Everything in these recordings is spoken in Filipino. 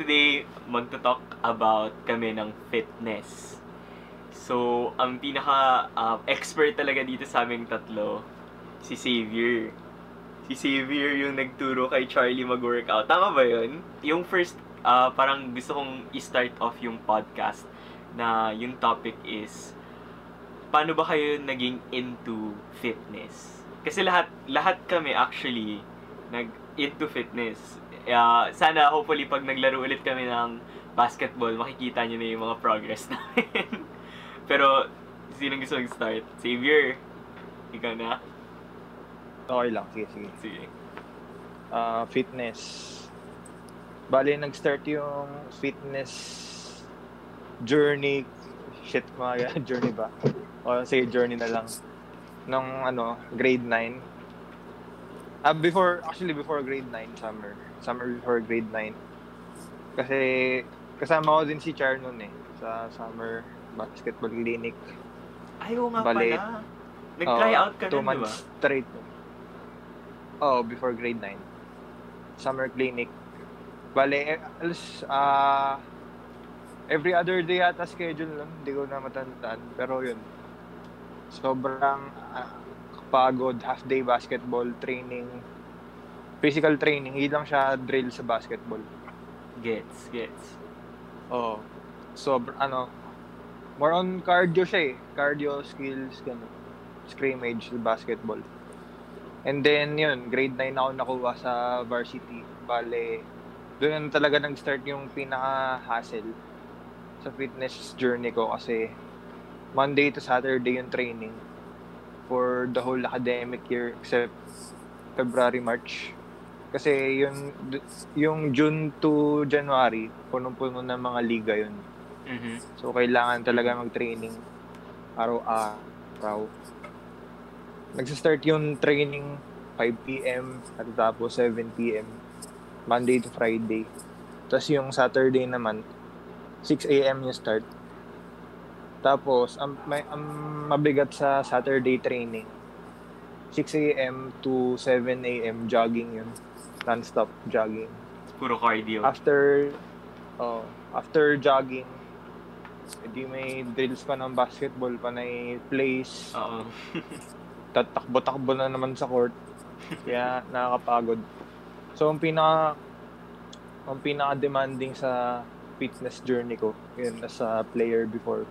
today, magto-talk about kami ng fitness. So, ang pinaka-expert talaga dito sa aming tatlo, si Xavier. Si Xavier yung nagturo kay Charlie mag-workout. Tama ba yun? Yung first, parang gusto kong i-start off yung podcast na yung topic is, paano ba kayo naging into fitness? Kasi lahat kami actually nag-into fitness. Sana hopefully pag naglaro ulit kami ng basketball, makikita nyo na yung mga progress namin. Pero, sinong gusto mag-start? Xavier, ikaw na? Okay lang, sige. Fitness. Bale, nag-start yung fitness journey. Shit, mga journey ba? O, sige, journey na lang. Nung, grade 9. Before grade 9, summer before grade 9. Kasi kasama ko din si Char noon sa summer basketball clinic. Ayaw nga Balit. Pala. Nag-try out ka nun, 2 months diba? Straight. Before grade 9. Summer clinic. Bale, every other day yata schedule lang. Hindi ko na matandaan. Pero yun. Sobrang pagod, half day basketball training, physical training, hindi lang siya drill sa basketball. Gets. So more on cardio siya. Cardio skills scrimmage sa basketball. And then yun, grade 9 ako nakuha sa varsity. Bale, doon talaga nag-start yung pinaka-hassle sa fitness journey ko kasi Monday to Saturday yung training for the whole academic year except February, March. Kasi yung June to January, punong-puno ng mga liga yun. Mm-hmm. So, kailangan talaga mag-training araw-araw. Nagsistart yung training 5 p.m. at tapos 7 p.m. Monday to Friday. Tapos yung Saturday naman, 6 a.m. yung start. Tapos, ang mabigat sa Saturday training, 6 a.m. to 7 a.m. jogging yun. Non-stop jogging. Puro cardio. After jogging, edi may drills pa ng basketball, panay plays. Oo. Tatakbo-takbo na naman sa court. Kaya nakakapagod. So, ang pinaka-demanding sa fitness journey ko, yun, nasa player before.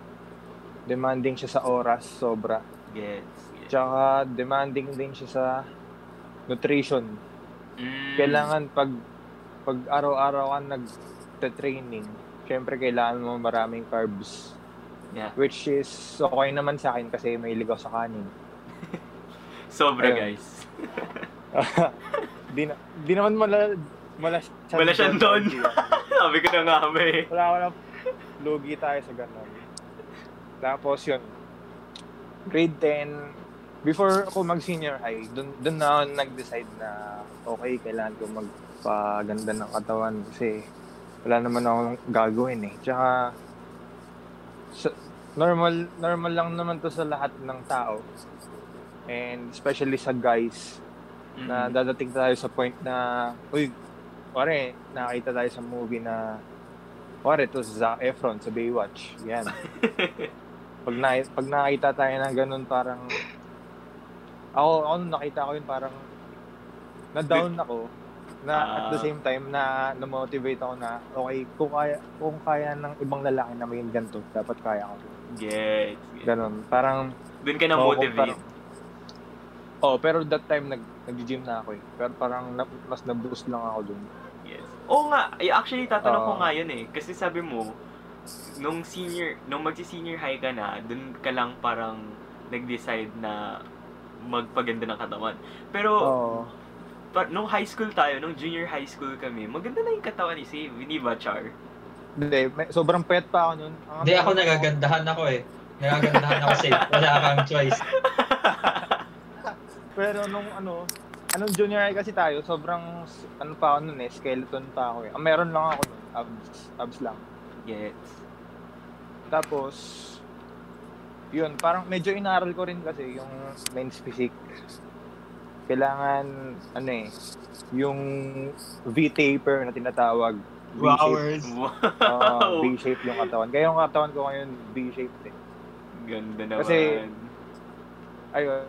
Demanding siya sa oras, sobra. Yes. Tsaka demanding din siya sa nutrition. Kailangan pag araw-araw kang nagte-training, syempre kailangan mo maraming carbs. Yeah. Which is okay naman sa akin kasi may ligaw sa kanin. Sobra, guys. Di naman mala Shandon. Sabi ko na nga, may. Wala lugi tayo sa ganun. Tapos yun, grade 10, before ako mag-senior high, doon na nag-decide na okay, kailangan ko magpaganda ng katawan kasi wala naman akong gagawin . Tsaka, normal lang naman to sa lahat ng tao. And especially sa guys, na dadating tayo sa point na, nakita tayo sa movie na, ito sa Zac Efron sa Baywatch. Yan. Pag nakita tayo ng ganun, parang ako nakita ko yun, parang na-down ako na at the same time na motivate ako na okay, kung kaya ng ibang lalaki na may ganito, dapat kaya ko. Yes. Ganun, parang doon ka na-motivate. Pero that time nag-gym na ako . Pero parang mas na-boost lang ako doon. Yes. Oo nga, actually tatanong ko nga yun kasi sabi mo nung magsi-senior high ka na, dun ka lang parang nag-decide na magpaganda ng katawan. Pero, nung high school tayo, nung junior high school kami, maganda na yung katawan ni Save, hindi ba, Char? Hindi, sobrang pet pa ako nun. Hindi, ako nagagandahan ako Nagagandahan ako, Save. Wala kang choice. Pero nung junior high kasi tayo, sobrang, pa ako nun skeleton pa ako . Meron lang ako nun, abs lang. Yes. Tapos, yun, parang medyo inaral ko rin kasi yung men's physique. Kailangan, yung V-taper na tinatawag. B-shaped. B-shaped yung katawan. Kaya yung katawan ko ngayon, B-shaped eh. Ganda naman. Kasi, ayun.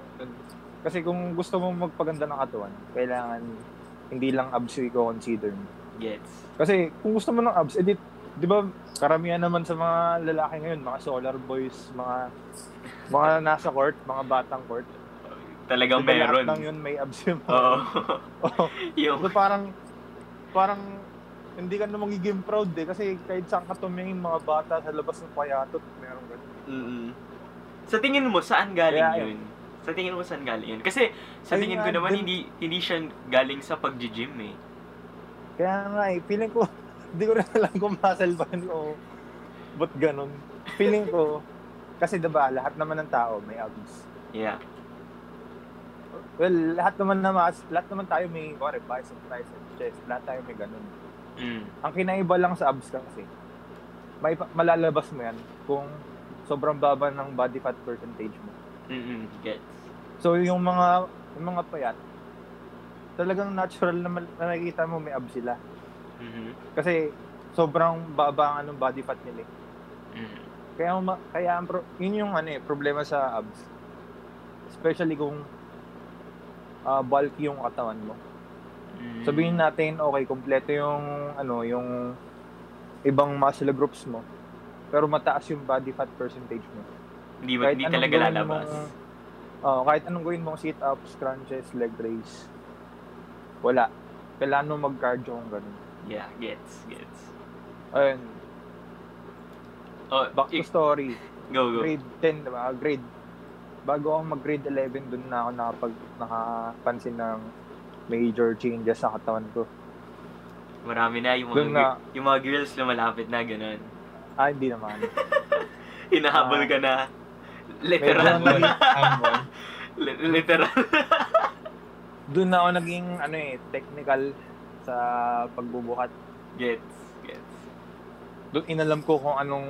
Kasi kung gusto mong magpaganda ng katawan, kailangan hindi lang abs i-consider mo. Yes. Kasi kung gusto mo ng abs, edit, di ba, karamihan naman sa mga lalaki ngayon, mga solar boys, mga nasa court, mga batang court. Talagang diba, meron. Lahat ng yun may abs yung mga. Oo. So, parang hindi ka na magiging proud eh. Kasi kahit saan ka tumingin mga bata sa labas ng payatot, meron ganun. Mm-hmm. Sa tingin mo, saan galing yun? Sa tingin mo, saan galing yun? Kasi sa tingin ko naman, hindi siya galing sa pag-gym eh. Kaya nga eh, feeling ko, hindi ko rin alam kung muscle ba yun o ba't ganun. Feeling ko, kasi diba, lahat naman ng tao may abs. Yeah. Well, lahat naman tayo may bicep, chest, lahat tayo may ganun. Mm. Ang kinaiba lang sa abs kasi, malalabas mo yan kung sobrang baba ng body fat percentage mo. Mm-hmm. Gets. So, yung mga payat, talagang natural na nakikita mo may abs sila. Mm-hmm. Kasi, sobrang baba ng body fat nila. Mm-hmm. Kaya yun yung problema sa abs. Especially kung bulky yung katawan mo. Mm-hmm. Sabihin natin, okay, kompleto yung, yung ibang muscle groups mo. Pero mataas yung body fat percentage mo. Hindi talaga lalabas. Kahit anong gawin mong sit-ups, crunches, leg raise, wala. Kailan mo mag-cardio kung ganun. Yeah, gets. Ayun. Back to story. Go. Grade 10, diba? Bago ako mag-grade 11, dun na ako nakapansin ng major changes sa katawan ko. Marami na yung mga girls lumalapit na ganun. Hindi naman. Hinahabol ka na. Literal. Literal. Doon na ako naging technical sa pagbubuhat. Gets. Doon inalam ko kung anong,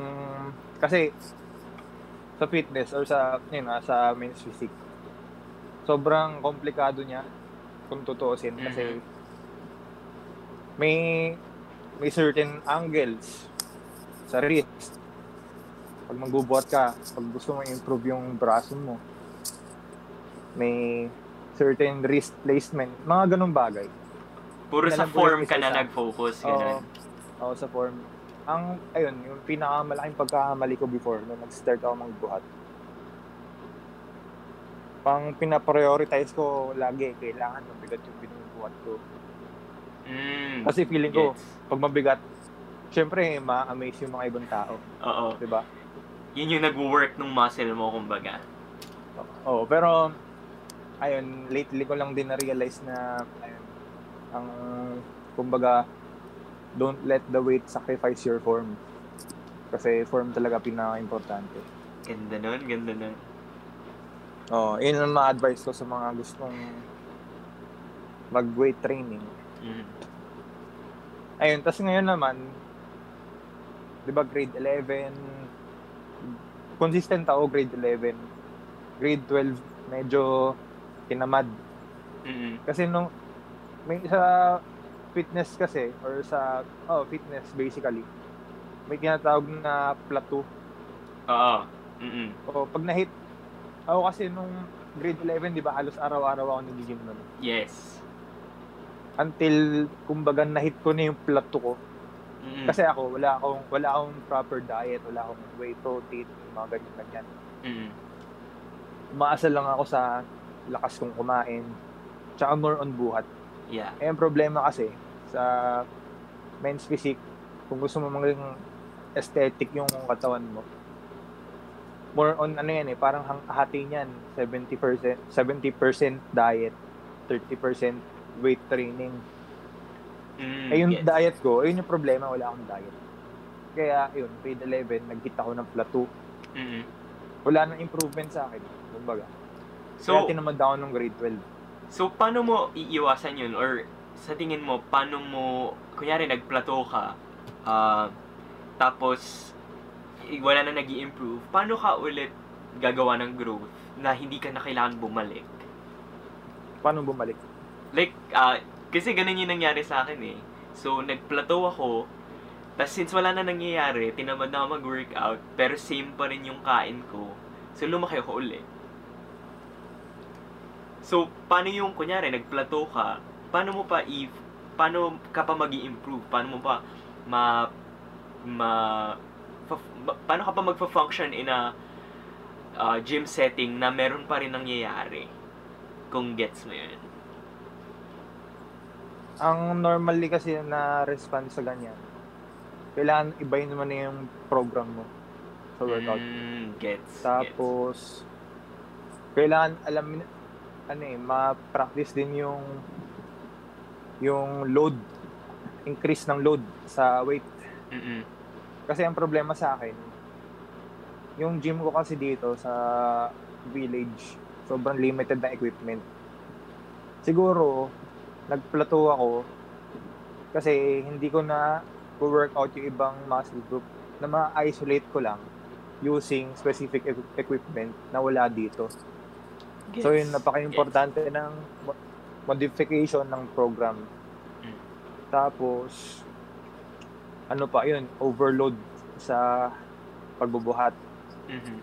kasi sa fitness or sa men's physique, sobrang komplikado niya kung tutuusin kasi may certain angles sa wrist. Pag magbubuhat ka, pag gusto mong improve yung braso mo, may certain wrist placement, mga ganung bagay. Puro sa form ka na nag-focus. Oo, sa form. Yung pinakamalaking pagkakamali ko before, nung nag-start ako magbuhat, pang pinaprioritize ko lagi, kailangan mabigat yung binubuhat ko. Kasi feeling ko, pag mabigat, siyempre, ma-amaze yung mga ibang tao. Oo. Diba? Yun yung nag-work ng muscle mo, kumbaga. Oo, pero, lately ko lang din na-realize na, kumbaga, don't let the weight sacrifice your form. Kasi form talaga pinaka-importante. Ganda nun. Oo, yun ang ma-advise ko sa mga gustong mag-weight training. Ayun, tas ngayon naman, diba grade 11, consistent ako grade 11. Grade 12, medyo tinamad. Mm-hmm. Kasi sa fitness kasi, or sa, fitness basically, may tinatawag na plateau. Oo. Mm-hmm. O, pag na-hit, ako kasi nung grade 11, diba halos araw-araw ako nag-gym nun. Yes. Until, kumbaga, na-hit ko na yung plateau ko. Mm-hmm. Kasi ako, wala akong proper diet, wala akong whey protein, mga ganyan-ganyan. Mm-hmm. Umaasa lang ako sa lakas kong kumain, tsaka more on buhat. Yeah. Yung problema kasi, sa men's physique, kung gusto mo maging aesthetic yung katawan mo, more on parang hati niyan, 70% diet, 30% weight training. Diet ko, ayun yung problema, wala akong diet. Kaya, grade 11, nag-hit ako ng plateau. Mm-hmm. Wala nang improvement sa akin, kumbaga. So, kaya tinamad ako ng grade 12. So, paano mo iiwasan yun? Or, sa tingin mo, paano mo, kunyari, nag-plateau ka, tapos, wala na nag-i-improve, paano ka ulit gagawa ng growth na hindi ka na kailangan bumalik? Paano bumalik? Like, kasi ganun yung nangyari sa akin eh. So, nag-plateau ako, Tapos since wala na nangyayari, tinamad na ako mag-workout, pero same pa rin yung kain ko. So lumaki ako ulit. So, paano yung, kunyari, nag-plateau ka, paano ka pa mag-i-improve? Paano mo pa paano ka pa magpa-function in a gym setting na meron pa rin nangyayari? Kung gets mo yun. Ang normally kasi na response sa ganyan, kailangan ibahin naman yung program mo sa workout. Tapos, kailangan alamin, ma-practice din yung load, increase ng load sa weight. Mm-mm. Kasi ang problema sa akin, yung gym ko kasi dito sa village, sobrang limited na equipment. Siguro, nag-plateau ako kasi hindi ko na workout yung ibang muscle group na ma-isolate ko lang using specific equipment na wala dito. Gets. So yun, napaka-importante ng modification ng program. Mm. Tapos, overload sa pagbubuhat. Mm-hmm.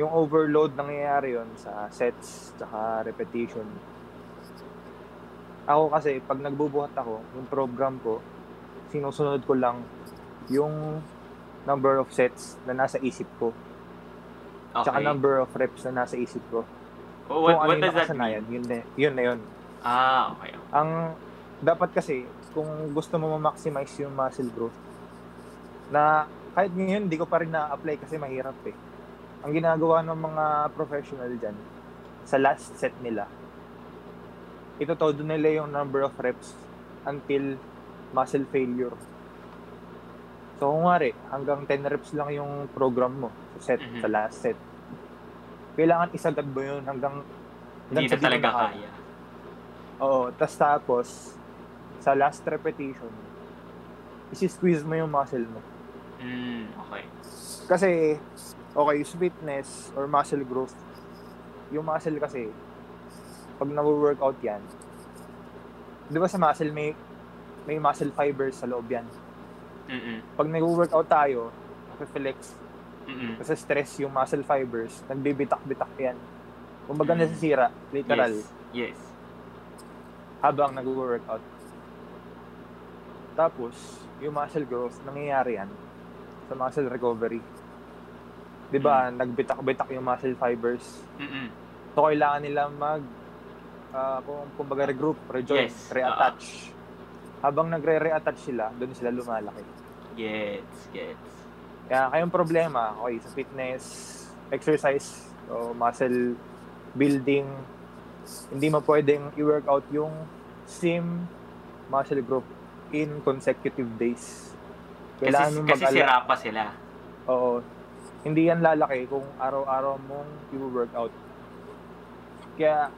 Yung overload nangyayari yun sa sets, tsaka repetition. Ako kasi, pag nagbubuhat ako, yung program ko, sinusunod ko lang yung number of sets na nasa isip ko. Okay. Tsaka number of reps na nasa isip ko. Oh, what does that mean? Yun na yun. Ah, okay. Ang dapat kasi, kung gusto mo ma-maximize yung muscle growth, na kahit ngayon, hindi ko pa rin na-apply kasi mahirap eh. Ang ginagawa ng mga professional dyan, sa last set nila, itotodo nila yung number of reps until muscle failure. So, kung nga rin, hanggang 10 reps lang yung program mo sa set, mm-hmm, sa last set. Kailangan isagad mo yun hanggang hindi na talaga kaya. Oo, tapos, sa last repetition, isi-squeeze mo yung muscle mo. Okay. Kasi, sa fitness or muscle growth, yung muscle kasi, pag na-workout yan, di ba sa muscle may muscle fibers sa loob yan? Mm-mm. Pag nag-workout tayo, flex, mm-mm, kasi stress yung muscle fibers, nagbibitak-bitak yan. Kumbaga nasisira, literal. Yes. Habang nag-workout. Tapos, yung muscle growth, nangyayari yan sa muscle recovery. Diba, nagbitak-bitak yung muscle fibers. Mm-mm. So, kailangan nila regroup, rejoin, yes, reattach. Habang nagre-reattach sila, doon sila lumalaki. Gets. Kaya yung problema, sa fitness, exercise, o muscle building, hindi mo pwedeng i-workout yung same muscle group in consecutive days. Kailangan kasi sira pa sila. Oo. Hindi yan lalaki kung araw-araw mong i-workout. Kaya,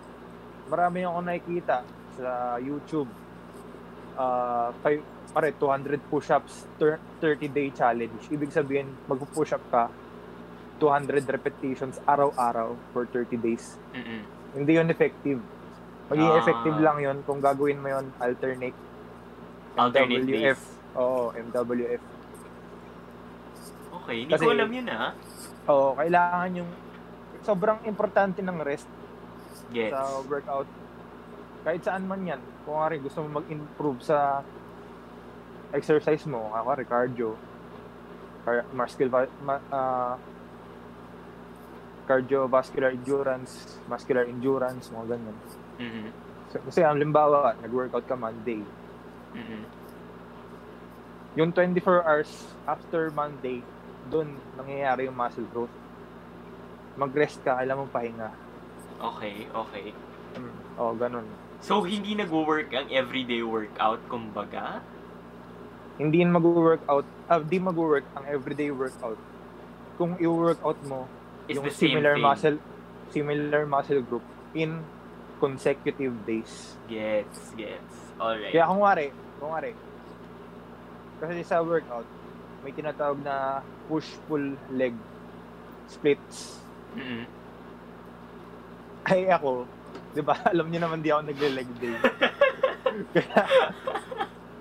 marami akong nakikita sa YouTube, 200 push-ups 30-day challenge. Ibig sabihin, mag-push-up ka 200 repetitions araw-araw for 30 days. Mm-mm. Hindi yun effective. Maging effective lang yun kung gagawin mo yun alternate MWF. Oo, MWF. Okay, hindi ko alam yun kailangan yung sobrang importante ng rest sa workout. Kahit saan man yan. Kung nga rin gusto mo mag-improve sa exercise mo, cardiovascular endurance, muscular endurance, mga ganyan. Mm-hmm. So, kasi halimbawa, nag-workout ka Monday. Mm-hmm. Yung 24 hours after Monday, doon nangyayari yung muscle growth. Mag-rest ka, kailangan mong pahinga. Okay. Ganun. So, hindi nag-work ang everyday workout, kumbaga? Hindi mag-work ang everyday workout. Kung i-workout mo, yung similar muscle group in consecutive days. Gets. Alright. Kaya kung wari, kasi sa workout, may tinatawag na push-pull leg splits. Mm-hmm. Ay ako, diba, alam niyo naman di ako nagle-leg day. Kaya,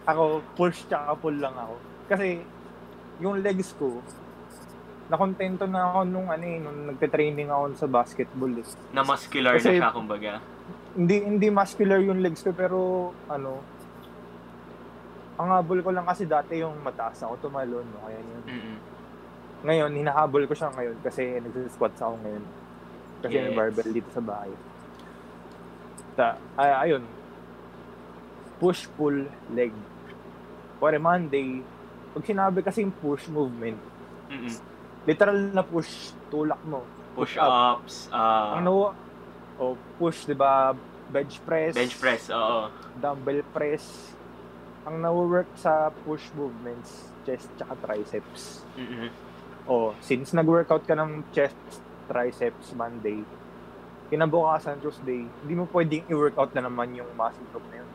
ako, push tsaka pull lang ako. Kasi yung legs ko, nakontento na ako nung nagte-training ako sa basketball. Eh. Na muscular kasi, na siya kumbaga. Hindi muscular yung legs ko pero ang habol ko lang kasi dati yung mataas ako tumalon, no? Kaya yun. Mm-hmm. Ngayon, hinahabol ko siya ngayon kasi nag-squats ako ngayon. Kasi yes. May barbell dito sa bahay. Ayun. Push, pull, leg. Pwede Monday, pag sinabi kasi yung push movement, mm-hmm. Literal na push, tulak mo. Push-ups. O push, di ba? Bench press. Bench press, oo. Dumbbell press. Ang nawo-work sa push movements, chest tsaka triceps. Mm-hmm. O, since nag-workout ka ng chest, triceps Monday, kinabukasan Tuesday, hindi mo pwedeng i-workout na naman yung muscle group na yun.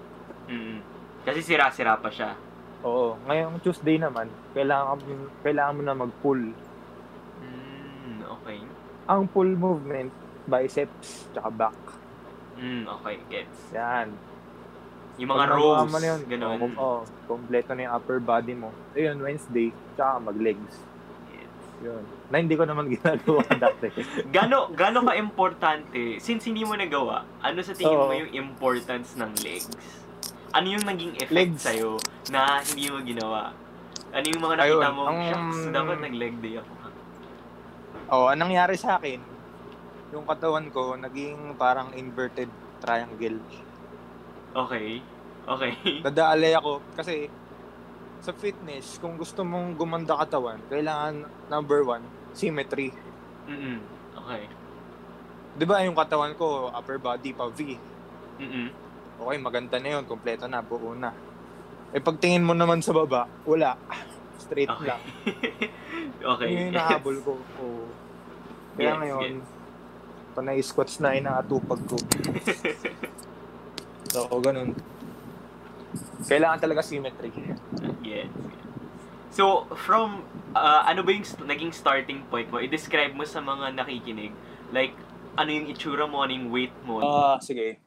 Mm-hmm. Kasi sira-sira pa siya. Oo. Ngayong Tuesday naman, kailangan mo na mag-pull. Okay. Ang pull movement, biceps tsaka back. Okay, gets. Yan. Yung mga rows, gano'n. Oo, kompleto na yung upper body mo. So, yun, Wednesday, tsaka mag-legs. Yes. Yun. Na hindi ko naman ginagawa dati. Gano'n ka-importante, since hindi mo nagawa, ano sa tingin mo yung importance ng legs? Ano yung naging effect legs sa'yo na hindi mo ginawa? Ano yung mga nakita mo, shucks, dapat nag-leg day ako. Anong nangyari sa akin, yung katawan ko, naging parang inverted triangle. Okay. Nadaalay ako. Kasi, sa fitness, kung gusto mong gumanda katawan, kailangan, number one, symmetry. Mm-mm. Okay. Diba yung katawan ko, upper body pa V. Mm-mm. Okay, maganda na yun. Kompleto na, buo na. Eh, pagtingin mo naman sa baba, wala. Straight lang. Okay. Yung nahabol ko. Oh. Kaya ngayon, panay-squats na inaatupag ko. So, ganun. Kailangan talaga symmetry. Yes. So, from, ano ba yung naging starting point mo? I-describe mo sa mga nakikinig. Like, ano yung itsura mo, ano yung weight mo? Sige.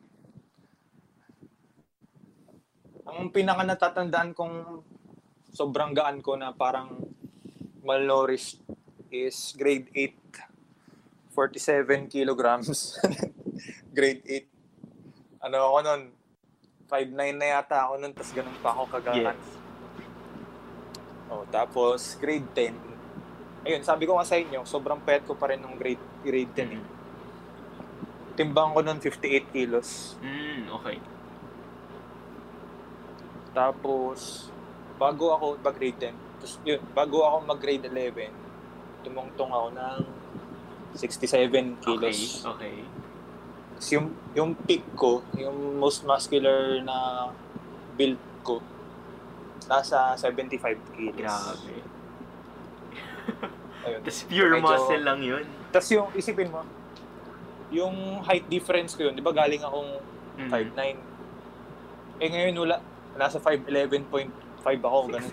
Ang pinaka natatandaan kong sobrang gaan ko na parang malnourished is grade 8, 47 kilograms. Grade 8. Ako nun, 5'9 na yata ako nun, tapos ganun pa ako kagahan. Yes. Tapos, grade 10. Ayun, sabi ko nga sa inyo, sobrang payat ko pa rin nung grade 10. Eh. Timbang ko nun, 58 kilos. Okay. Tapos, bago ako mag-grade 10, tapos yun, bago ako mag-grade 11, tumungtong ako ng 67 kilos. Okay. Yung peak ko, yung most muscular na build ko, nasa 75 kilos. Grabe. Tapos pure muscle lang yun. Tapos yung, isipin mo, yung height difference ko yun, di ba galing akong 5'9". Eh ngayon, nasa 5'11.5 ako. Ganun.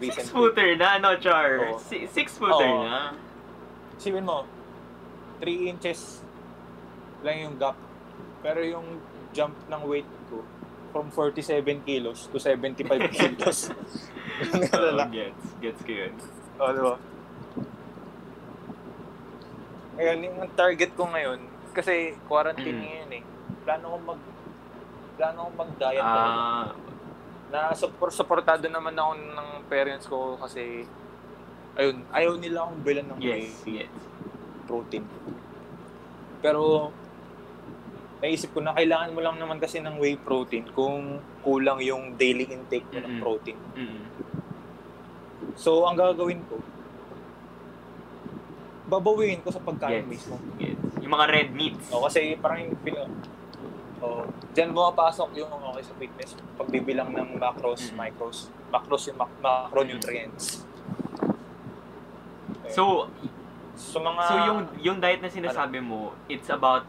Six-footer na, no, Char? Six-footer na. Isipin mo, 3 inches lang yung gap. Pero yung jump ng weight ko, from 47 kilos to 75 kilos. Gets ko yun. Diba? Ngayon, yung target ko ngayon, kasi quarantine ngayon eh. Plano kong mag-diet na supportado naman ako ng parents ko kasi ayun, ayaw nila akong bilan ng protein. Pero naisip ko na kailangan mo lang naman kasi ng whey protein kung kulang yung daily intake mo ng protein. Mm-hmm. So, ang gagawin ko, babawin ko sa pagkain mismo. Yes. Yung mga red meats. Kasi parang yung dyan pumapasok yung sa fitness. Pagbibilang ng macros, micros. Macros yung macronutrients. Okay. So yung diet na sinasabi mo, it's about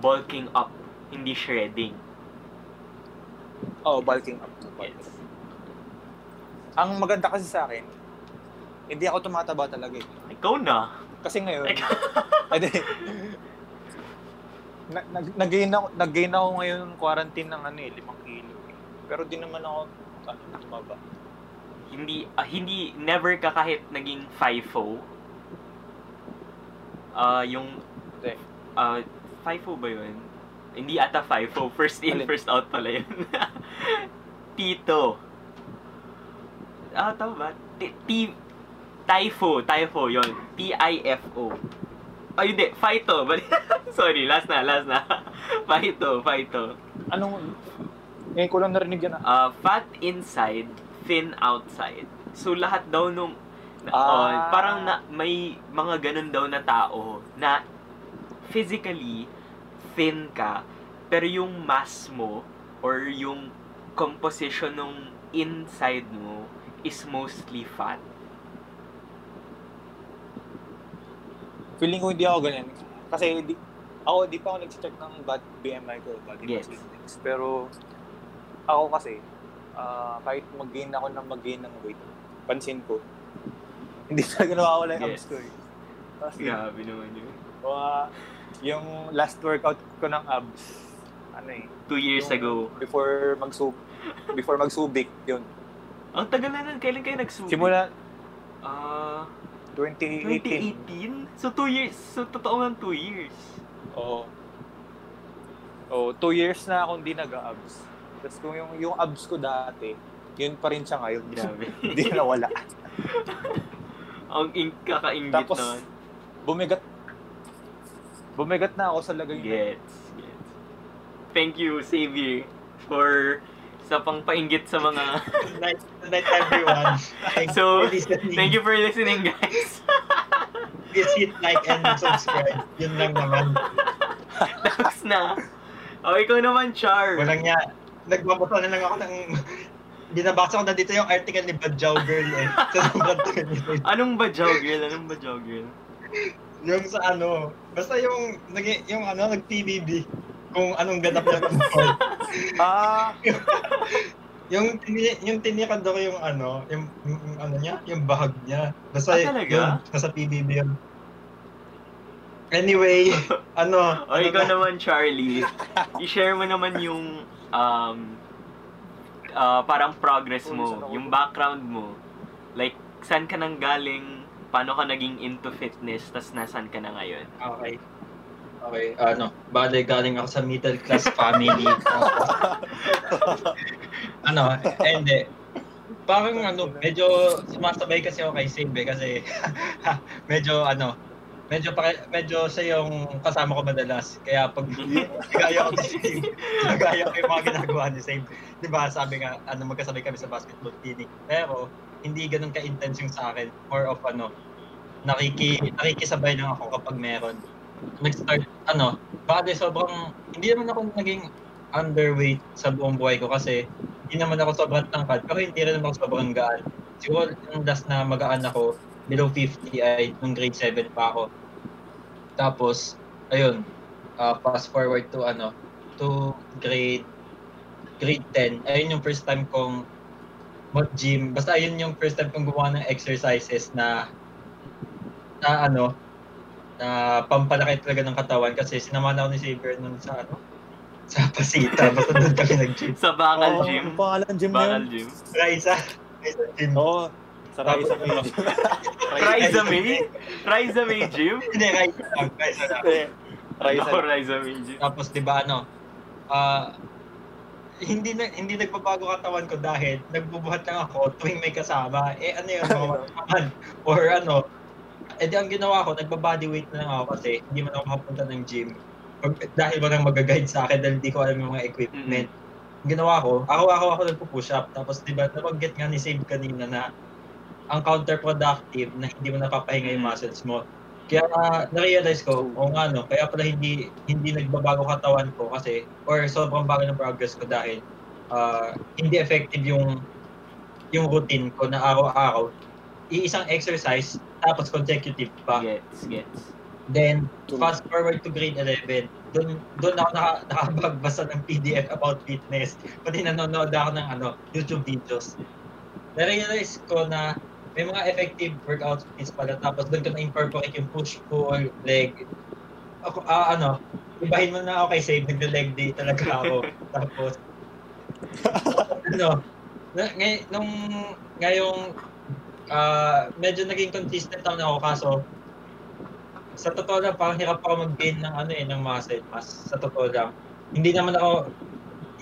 bulking up, hindi shredding. Bulking up. Yes. Ang maganda kasi sa akin, hindi ako tumataba talaga eh. Ikaw na. Kasi ngayon, nag-gain ako ngayon ng quarantine ng 5 kilo. Pero di naman ako tumaba. never ka kahit naging FIFO. Yung FIFO ba yun? Hindi ata FIFO, first in, first out pala yun. Tito. Tama ba? Typho, yun. T-I-F-O. Ay, hindi. Fito. Sorry, last na. Fito. Anong? Ngayon ko lang narinig yan ah. Fat inside, thin outside. So, lahat daw nung... parang na, may mga ganun daw na tao na physically thin ka, pero yung mass mo or yung composition nung inside mo is mostly fat. Feeling ko hindi ako ganyan. Kasi di pa ako nag-check ng BMI ko. Yes. Pero ako kasi, kahit mag-gain ng weight, pansin ko, hindi talaga nawawala yung abs ko eh. Grabe naman yun. Yung last workout ko ng abs, 2 years ago. Before magsubik, yun. Ang tagal na nun, kailan kayo nagsubik? Simula, 2018? So, 2 years. So, totoo nga 2 years. Oo. Oh, 2 years na akong di nag-abs. Tapos kung yung abs ko dati, yun pa rin siya ngayon. Grabe. Hindi na wala. Ang kakaingit tapos, na. Tapos, bumigat na ako sa lagay na. Gets. Thank you, Xavier, for... sa pangpainggit sa mga... Night everyone. So, thank you for listening, guys. Please hit like and subscribe. Yun lang naman. Tapos na. O, ikaw naman, Char. Walang niya. Nagbabato na lang ako ng... Binabasa ko na dito yung article ni Badjaw Girl eh. Anong Badjaw Girl? Yung sa ano... Basta yung ano, nag-TBB. Kung anong ganap na tungkol. Yung tinikad ako yung ano, yung ano niya, yung bahag niya. Basta yun, nasa PBB yun. Anyway, ano. O, ikaw naman, Charlie. I-share mo naman yung parang progress mo, yung background mo. Like, saan ka nang galing, paano ka naging into fitness, tas nasaan ka na ngayon. Okay. Okay, bale galing ako sa middle class family. Hindi. Parang medyo sumasabay kasi ako kay Save eh, kasi medyo siya yung kasama ko madalas. Kaya pag nagaya ako si Save, nagaya ako yung mga ginagawa ni Save. Diba sabi nga, magkasabay kami sa basketball team. Pero hindi ganun ka-intense yung sa akin. More of nakikisabay lang ako kapag meron. Nag-start, sobrang, hindi naman ako naging underweight sa buong buhay ko kasi hindi naman ako sobrang tangkad, pero hindi rin ako sobrang gaan. Siguro, yung last na magaan ako, below 50 ay nung grade 7 pa ako. Tapos, ayun, fast forward to, to grade 10. Ayun yung first time kong mag-gym. Basta ayun yung first time kong gumawa ng exercises na pampalaki talaga ng katawan kasi sinamahan ako ni Xavier nun sa sa Pasita. Basta doon kami nag-gym. Sa Bakal Gym. Ang pangalan gym na yun. Raisa Gym. Oo. Sa Raisa May Gym. Raisa May? Raisa May Gym? Hindi, Raisa May Gym. Tapos diba hindi nagbabago katawan ko dahil nagbubuhat lang ako tuwing may kasama. Ang ginawa ko, nagpa-body weight na lang ako kasi hindi man ako makapunta ng gym. Dahil walang mag-guide sa akin dahil hindi ko alam yung mga equipment. Ang ginawa ko, ako nagpo-push up. Tapos diba, napag-get nga ni Save kanina na ang counterproductive na hindi mo napapahinga yung muscles mo. Kaya na-realize ko, kaya pala hindi nagbabago katawan ko kasi or sobrang bago ng progress ko dahil hindi effective yung routine ko na araw-araw. Iisang exercise, tapos consecutive pa. Gets. Then, fast forward to grade 11. Doon ako nakabagbasa ng PDF about fitness. Pati nanonood ako ng YouTube videos. Na-realize ko na may mga effective workout routines pala. Tapos doon ko na-incorporate yung push-pull, leg. Ibahin mo na ako kay Save. Nag-leg day talaga ako. Tapos, Ngayong medyo naging consistent na ako, kaso sa totoo lang parang hirap pa ako mag-gain ng ano eh, ng muscle mass. Sa totoo lang hindi naman ako,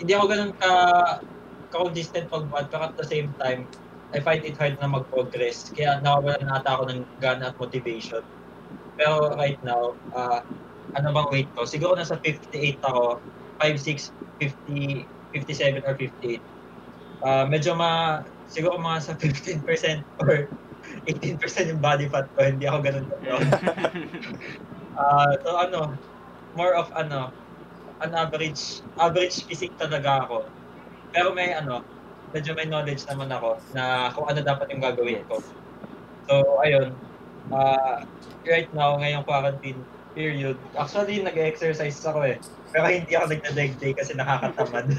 hindi ako ganun ka-consistent pag-bad, pero at the same time I find it hard na mag-progress, kaya nawawala na ata ako ng gana at motivation. Pero right now, ano bang weight ko? Siguro nasa 58 ako, 5'6", 50, 57 or 58. Medyo siguro mga sa 15% or 18% yung body fat ko, hindi ako ganun na. So ano, more of ano, an average physique talaga ako. Pero may ano, medyo may knowledge naman ako na kung ano dapat yung gagawin ko. So ayun, right now, ngayong quarantine period, actually nag-exercise ako eh. Pero hindi ako nagda-leg day kasi nakakatamad.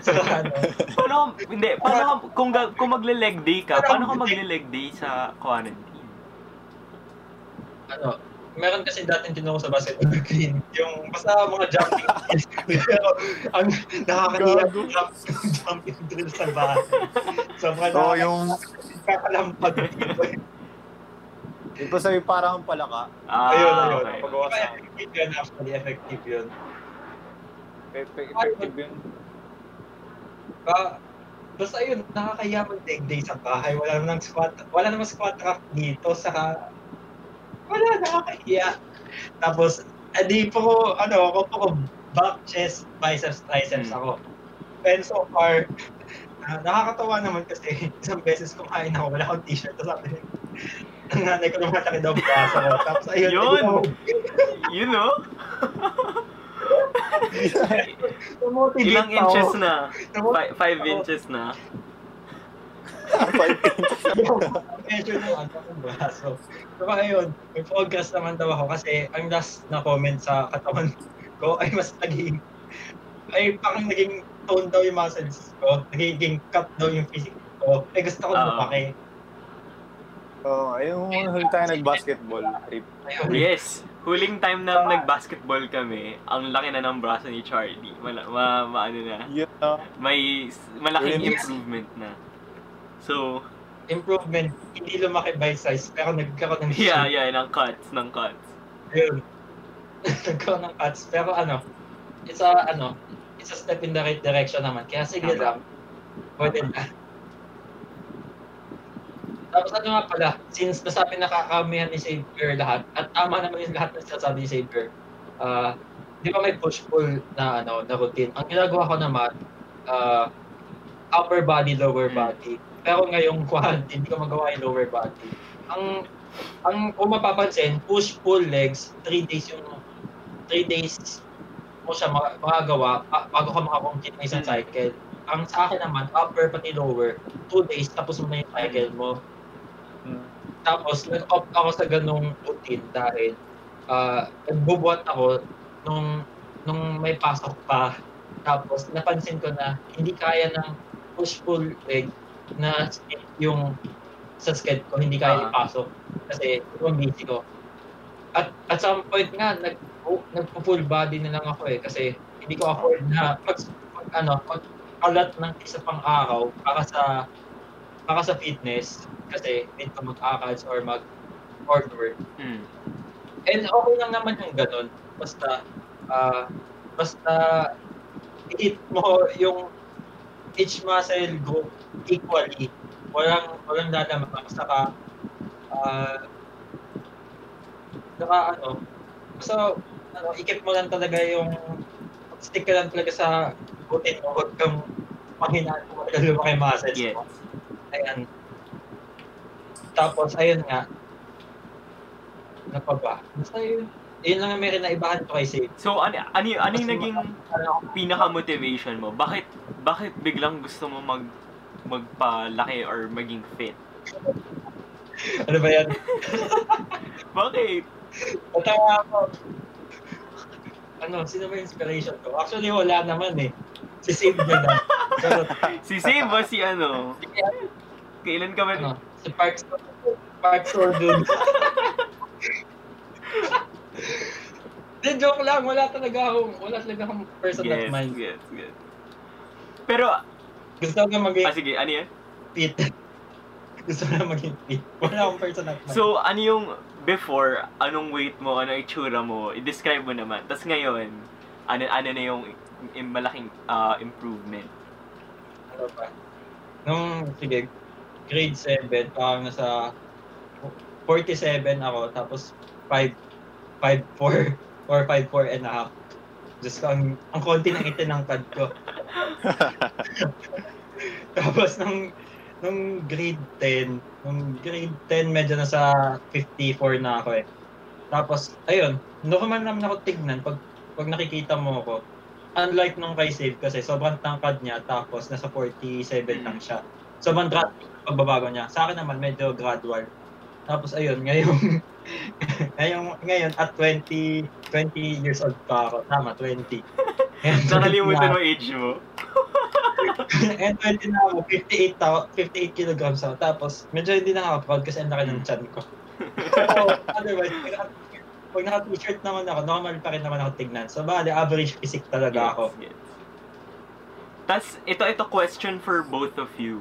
So ano? Paano kung magle-leg day ka? Paano kung magle-leg day sa quarantine? Ano? Meron kasi dating tinuro sa basketball game, yung basta mga jumping drills. Pero ang nakakahirap yung jumping drills sa bahay. So mga yung kakalampag dito. Ito sa'yo parang palaka. Ayun. Okay. Pagawa sa akin. Effective yun. Effective yun. Basta yun, nakakayaman day sa bahay. Wala namang squat rack dito. Saka, wala, nakakahiya. Tapos, hindi po ko, back, chest, biceps, triceps ako. And so far, nakakatawa naman kasi isang beses kumain ako, wala akong t-shirt. Tapos sabi niya, ang nanay ko nung mataki daw bukas ako. Tapos ayun. Yun o. Ilang inches na? 5 inches na? 5 inches na. Medyo naman ako ng braso. Saka ayun, may progress naman daw ako kasi ang last na comment sa katawan ko ay parang naging tone daw yung muscles ko. Naging cut daw yung physique ko. Eh gusto ko lumaki. Ayun, huling tayo nag-basketball trip. Yes, huling time na nag-basketball kami, ang laki na ng braso ni Charlie. May malaking improvement na. So, improvement, hindi lumaki by size, pero nagkaroon ng ng cuts. Ayun. Nagkaroon ng cuts, pero it's a step in the right direction naman. Kaya sige lang, pwede na. Tapos ano nga pala, since nasabi nakakaramihan ni Xavier lahat, at tama naman yung lahat na sinasabi ni Xavier, di ba may push-pull na, na routine? Ang ginagawa ko naman, upper body, lower body. Pero ngayong quarantine, hindi ko magawa yung lower body. Kung mapapansin, push-pull legs, 3 days yung 3 days mo siya magagawa bago ka makakomplete na isang cycle. Ang sa akin naman, upper pati lower, 2 days tapos mo na yung cycle mo. Tapos nag-opt ako sa ganung routine dahil nagbubuhat ako nung may pasok pa. Tapos napansin ko na hindi kaya ng push-pull leg na yung sa skate ko, hindi kaya ipasok kasi busy ko. At some point nga, nagpo-full body na lang ako eh kasi hindi ko afford na kalat ng isa pang araw para sa fitness kasi need ko mag-acads or mag-workout. And okay lang naman yung ganun. Basta i-hit mo yung each muscle group equally. Walang lalaman. Basta i-keep mo lang talaga yung stick ka lang talaga sa routine mo. Huwag kang panghinaan mo magagawa kay muscles mo. Ayan. Tapos, ayun nga. Ano pa ba? Basta yun. Yun lang may naibahan ko kay Save. So, ano yung naging pinaka-motivation mo? Bakit biglang gusto mo magpalaki or maging fit? Ano ba yan? Bakit? Patawa ako. Sino ba inspiration ko? Actually, wala naman eh. Si Save na lang. Si Save ba si? Kailan ka ba? Si Park Sordun. Di, joke lang. Wala talaga akong personal mind. Yes. Pero, Gusto ko maging... Ah, sige. Ano yan? Pit. Gusto ko na maging pit. Wala akong personal. So, ano yung before, anong weight mo, anong itsura mo, i-describe mo naman. Tapos ngayon, ano na yung malaking improvement? Ano ba? Nung, sige, grade 7, nasa 47 ako, tapos 5'4 or 5'4 and a half. Diyos ko, ang konti ng itinangkad ko. Tapos nung grade 10, medyo nasa 54 na ako eh. Tapos, ayun, hindi ko man naman ako tignan pag nakikita mo ako. Unlike nung kay Save kasi sobrang tangkad niya, tapos nasa 47 lang siya. Sobrang drastic pagbabago niya. Sa akin naman, medyo gradual. Tapos ayun, ngayon at 20 years old pa ako. Tama, 20. Nakalimutan mo age mo. And 20 na ako, 58 kilograms ako. Tapos medyo hindi na nakaka-proud kasi ang laki ng chan ko. So, otherwise, pag naka-t-shirt naman ako, normal pa rin naman ako tignan. So, bali, average physique talaga ako. Yes. Tapos, ito question for both of you.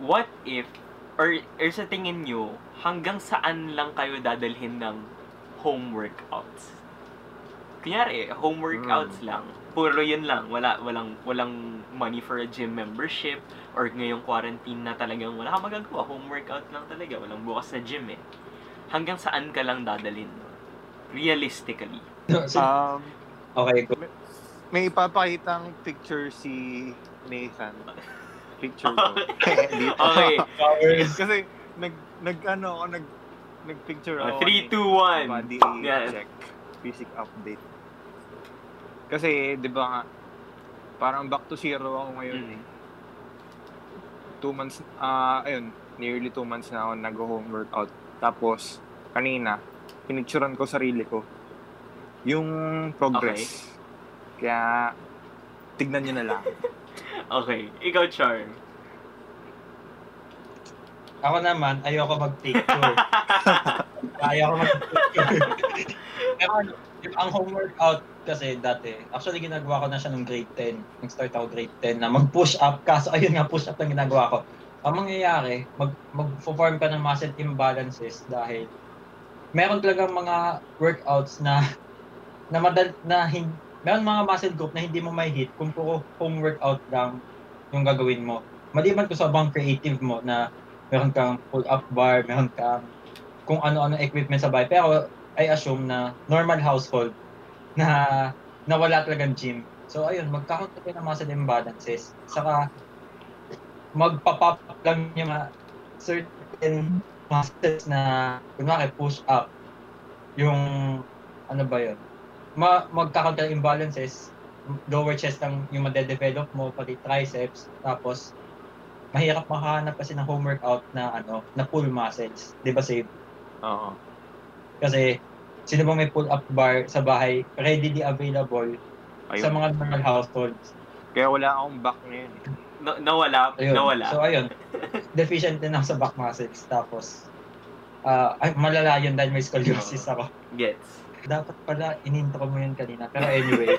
What if or sa tingin nyo, hanggang saan lang kayo dadalhin ng home workouts? Kunyari, home workouts lang. Puro yun lang. Walang money for a gym membership or ngayong quarantine na talagang wala ka magagawa. Home workout lang talaga. Walang bukas na gym eh. Hanggang saan ka lang dadalhin? Realistically. Okay, go. May ipapakitang picture si Nathan. Picture ko. Okay. Kasi nagpicture ako. 3, 2, 1. Body check. Physique update. Kasi 'di ba nga parang back to zero ako ngayon eh. 2 months ayun, nearly 2 months na ako nag-home workout. Tapos kanina, pinicturean ko sarili ko yung progress. Okay. Kaya tignan niyo na lang. Okay, ikaw, Charm. Ako naman, ayoko mag-picture. Pero ang home workout kasi dati, actually ginagawa ko na siya nung grade 10. Nag-start ako grade 10 na mag-push up. Kaso ayun nga, push up ang ginagawa ko. Ang mangyayari, mag-form ka ng muscle imbalances dahil meron talagang mga workouts na hindi. Meron mga muscle group na hindi mo may hit kung puro home workout lang yung gagawin mo. Maliban kung sobrang creative mo na meron kang pull-up bar, meron kang kung ano-ano equipment sa bahay. Pero I assume na normal household na wala talagang gym. So ayun, magkakaroon ka ng muscle imbalances. Saka magpa-pop up lang yung mga certain muscles na kunwari push up. Yung ano ba yun? Magkakaroon ka ng imbalances, lower chest ang yung madedevelop mo, pati triceps, tapos mahirap makahanap kasi ng home workout na pull muscles, di ba Save? Oo. Kasi sino bang may pull-up bar sa bahay, readily available sa mga normal households. Kaya wala akong back ngayon. Nawala. So ayun, deficient din ako sa back muscles, tapos malala yun dahil may scoliosis ako. Gets. Dapat pala ininto ko mo yun kanina. Pero anyway,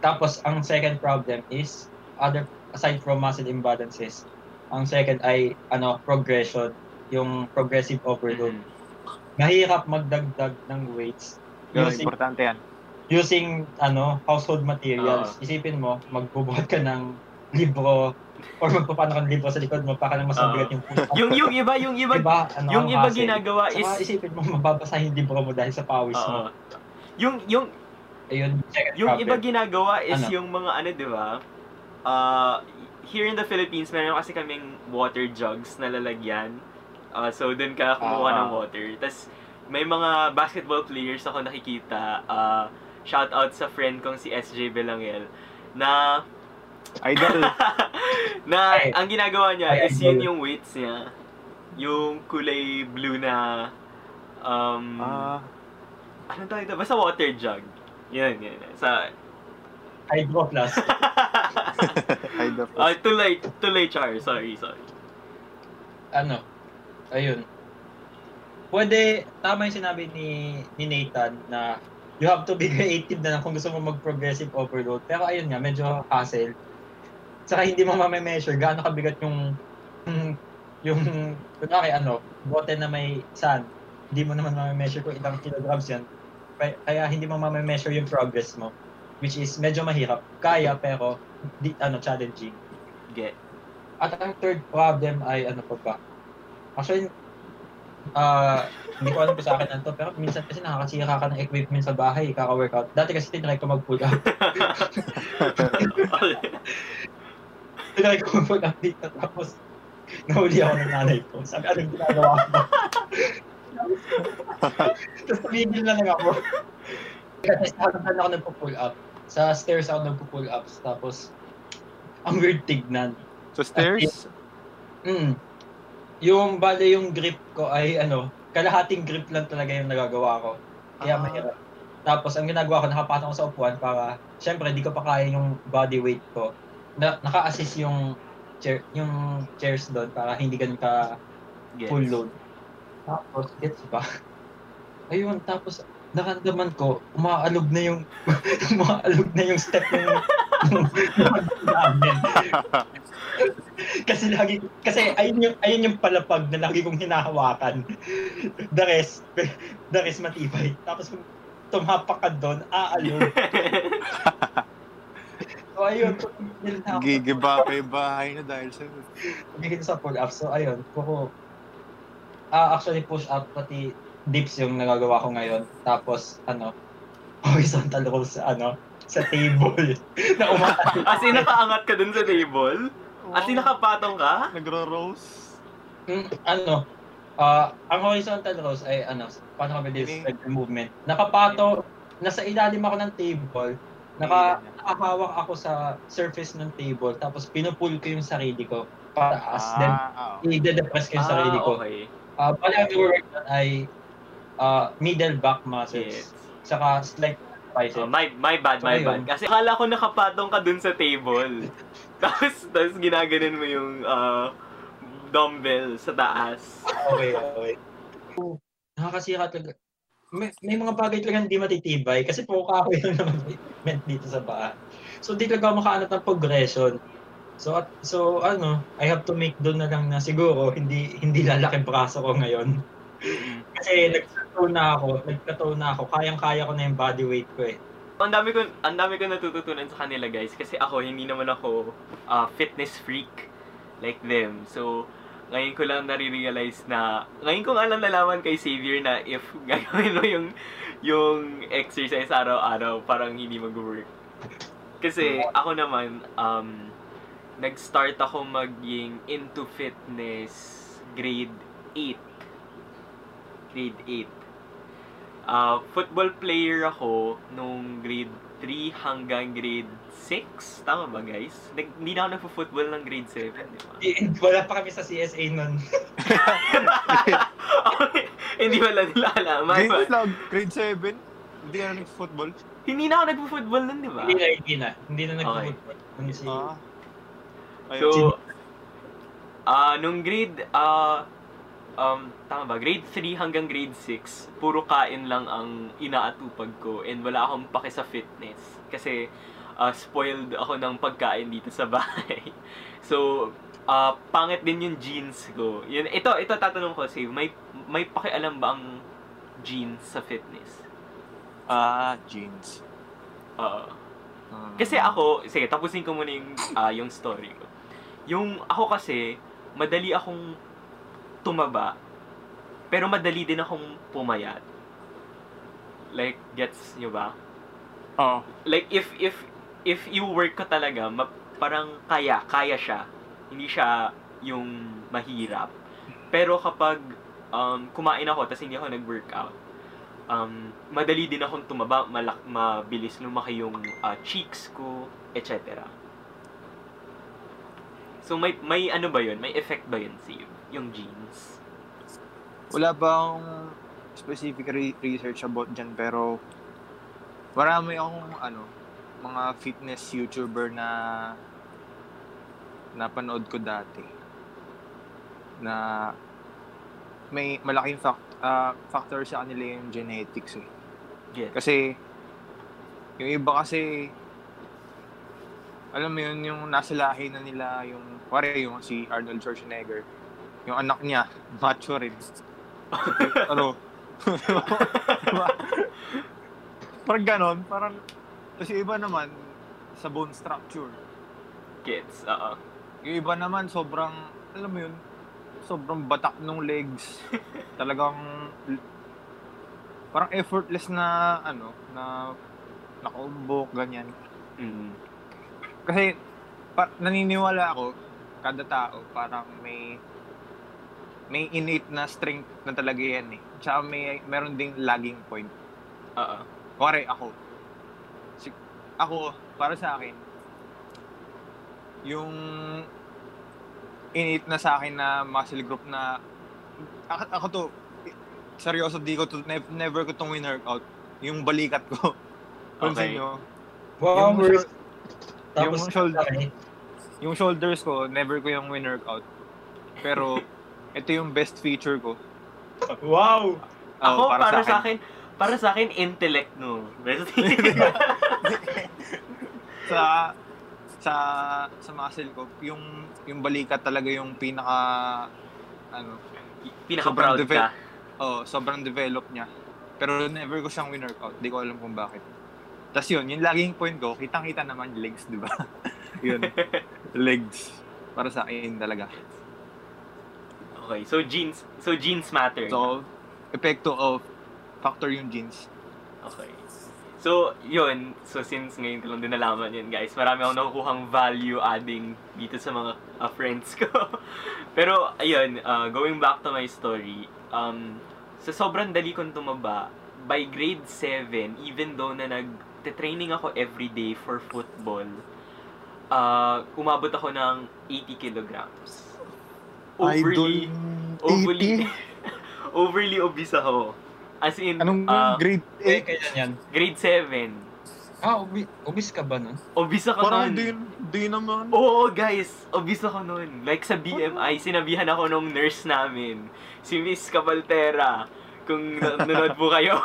tapos ang second problem is aside from muscle imbalances, ang second ay progression, yung progressive overload. Mahirap magdagdag ng weights. Importante yan. Using household materials. Isipin mo, magbubuhat ka ng libro or magpapano ka ng libro sa likod mo para lang mas mabigat yung push-up. Yung iba ginagawa is saka isipin mo mababasahin din mo dahil sa pawis mo. Yung iba ginagawa is yung mga di ba? Here in the Philippines meron kasi kaming water jugs na lalagyan. So doon ka kumuha ng water. Tas may mga basketball players ako nakikita. Shout out sa friend kong si SJ Belangel na idol. Ang ginagawa niya is yun yung weights niya. Yung kulay blue na basta water jug. Yan. Sa Hydro Plus. Hydro Plus. Too late, Char. Sorry. Ayun. Pwede, tama yung sinabi ni Nathan na you have to be creative na lang kung gusto mo mag-progressive overload. Pero ayun nga, medyo hassle. Saka hindi mo ma-measure gaano kabigat yung kunwari ano, bote na may sand. Hindi mo naman ma-measure kung ilang kilograms yan. Kaya hindi mo ma-measure yung progress mo, which is medyo mahirap. Kaya pero di ano challenging. Get. At ang third problem ay ano pa ba? Actually, hindi ko alam pa sa akin nanto, pero minsan kasi nakakasira ka ng equipment sa bahay, kaka-workout. Dati kasi tinry ko mag-pull up. Tinry ko mag-pull up dito, tapos nahuli ako ng nanay ko. Sabi, anong ginagawa ko? Tapos tumigil na lang ako. Kasi saan ako nagpo-pull up. Sa stairs ako nagpo-pull ups, tapos ang weird tignan. So stairs? Yung bale yung grip ko ay ano, kalahating grip lang talaga yung nagagawa ko. Kaya mahirap. Tapos ang ginagawa ko, nakapatong ako sa upuan para syempre hindi ko pa kaya yung body weight ko. Naka-assist yung chairs doon para hindi ganun ka full load. Tapos gets ba? Ayun, tapos nakaramdaman ko, umaalog na yung step ng namin. Kasi ayun yung palapag na lagi kong hinahawakan. The rest matibay. Tapos kung tumapak ka doon, aalog. So ayun, gigiba pa yung bahay na dahil sa pagiging sa pull-up. So ayun, actually push-up pati dips yung nagagawa ko ngayon. Tapos, horizontal rolls sa table. Na umaangat. As in, nakaangat ka dun sa table? Oh. As in, nakapatong ka? Nagro-rolls? Ang horizontal rolls ay, paano ka ba this movement? Nakapato, nasa ilalim ako ng table, nakahawak ako sa surface ng table, tapos pinupull ko yung sarili ko pataas. Then, i-depress ko yung sarili ko. Okay. Bali ang work na ay middle back muscles, saka slight bicep. My bad. Kasi akala ko nakapatong ka dun sa table. tapos ginaganon mo yung dumbbell sa taas. Okay. Nakakasira talaga. May mga bagay talaga hindi matitibay kasi puka ako yung movement dito sa paa. So di talaga makaanap ng progression. So, I have to make doon na lang na siguro hindi lalaki braso ko ngayon. Kasi nagkataon na ako, kayang-kaya ko na yung body weight ko eh. Ang dami ko natututunan sa kanila, guys, kasi ako hindi naman ako fitness freak like them. So, ngayon ko lang nare-realize na ngayon ko nga lang nalaman kay Xavier na if gagawin mo yung exercise araw-araw, parang hindi mag-work. Kasi ako naman nag-start ako maging into fitness grade 8. Football player ako nung grade 3 hanggang grade 6. Tama ba, guys? Hindi na ako nagpo-football ng grade 7, di ba? Wala pa kami sa CSA nun. Hindi wala nila alam. Grade 7? Hindi na nagpo-football? Hindi na ako nagpo-football nun, di ba? Hindi na nagpo-football. Okay. So, nung grade, tama ba, grade 3 hanggang grade 6, puro kain lang ang inaatupag ko and wala akong pake sa fitness. Kasi, spoiled ako ng pagkain dito sa bahay. So, pangit din yung jeans ko. Yun, ito tatanong ko, Save, may pakialam ba ang jeans sa fitness? Jeans. Kasi ako, sige, tapusin ko muna yung story ko. Yung ako kasi, madali akong tumaba, pero madali din akong pumayat. Like, gets nyo ba? Oo. Like, if you work ka talaga, parang kaya siya. Hindi siya yung mahirap. Pero kapag kumain ako, tapos hindi ako nag-workout, madali din akong tumaba, mabilis lumaki yung cheeks ko, etc. So may ano ba yun? May effect ba yun sa yung genes? Wala bang specific research about dyan, pero marami akong mga fitness YouTuber na napanood ko dati na may malaking factor sa kanila yung genetics eh. Yeah. Kasi yung iba kasi alam mo yun, yung nasa lahi na nila, yung pare, yung si Arnold Schwarzenegger, yung anak niya, macho rin. Ano? Parang ganon, parang, kasi iba naman, sa bone structure. Kids, oo. Yung iba naman, sobrang, alam mo yun, sobrang batak nung legs. Talagang, parang effortless na, ano, na, nakaumbok, ganyan. Mm. Kasi naniniwala ako kada tao parang may innate na strength na talaga yan eh. Tsaka meron ding lagging point. Oo. Kuwari ako para sa akin yung innate na sa akin na muscle group na ako to seryoso di ko to never ko tong workout yung balikat ko. Okay. Konsinyo. Wow, tapos, yung shoulders ko, never ko yung workout. Pero, ito yung best feature ko. Wow! Ako, para sa akin, intellect, no? sa muscle ko, yung balikat talaga yung pinaka-proud ka. Oh, sobrang develop niya. Pero never ko siyang workout. Di ko alam kung bakit. Tas yun, yung laging point ko, kitang-kita naman legs, di ba? Yun, legs. Para sa akin talaga. Okay, so genes matter. So, epekto of factor yung genes. Okay. So, yun. So, since ngayon ko lang din nalaman yun, guys, marami akong nakukuhang value adding dito sa mga friends ko. Pero, ayun, going back to my story, sa sobrang dali kong tumaba, by grade 7, even though na nag-training ako everyday for football, umabot ako ng 80 kilograms. Overly obese ako. As in, anong grade 8? Kailan yan? Grade 7. Ah, obese ka ba nun? Obese ako nun. Parang di naman. Oo, guys. Obese ako nun. Like sa BMI, sinabihan ako nung nurse namin. Si Ms. Cavaltera. Kung nanonood po kayo,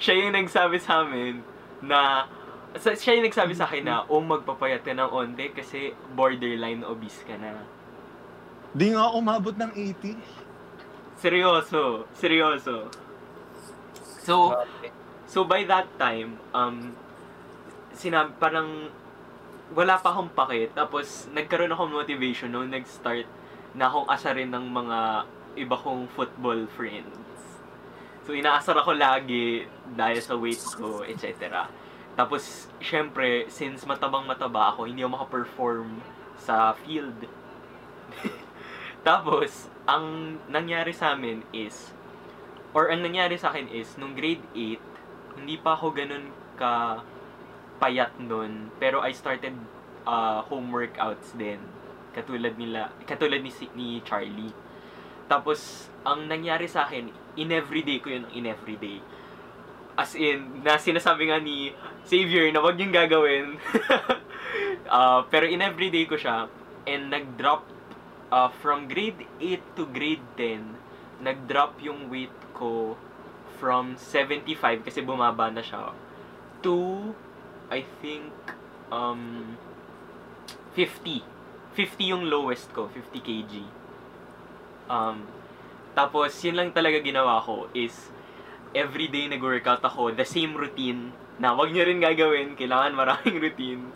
siya yung nagsabi sa amin na, siya yung nagsabi sa akin na, magpapayat ka ng onte kasi borderline obese ka na. Di nga umabot ng 80. Seryoso. So by that time, parang wala pa akong pake. Tapos, nagkaroon ako motivation noon, nag-start na akong asarin ng mga iba kong football friends. So, inaasar ako lagi dahil sa weight ko, etc. Tapos, syempre, since matabang-mataba ako, hindi ako makaperform sa field. Tapos, ang nangyari sa akin is, nung grade 8, hindi pa ako ganun ka payat nun. Pero, I started home workouts din. Katulad ni Charlie. Tapos, ang nangyari sa akin, in everyday ko yun. As in, na sinasabi nga ni Xavier na wag yung gagawin. Pero in everyday ko siya. And nag-drop, from grade 8 to grade 10, nag-drop yung weight ko from 75, kasi bumaba na siya, to, I think, 50. 50 yung lowest ko, 50 kg. Tapos, yun lang talaga ginawa ko is, everyday nag-workout ako, the same routine, na wag nyo rin gagawin, kailangan maraming routines.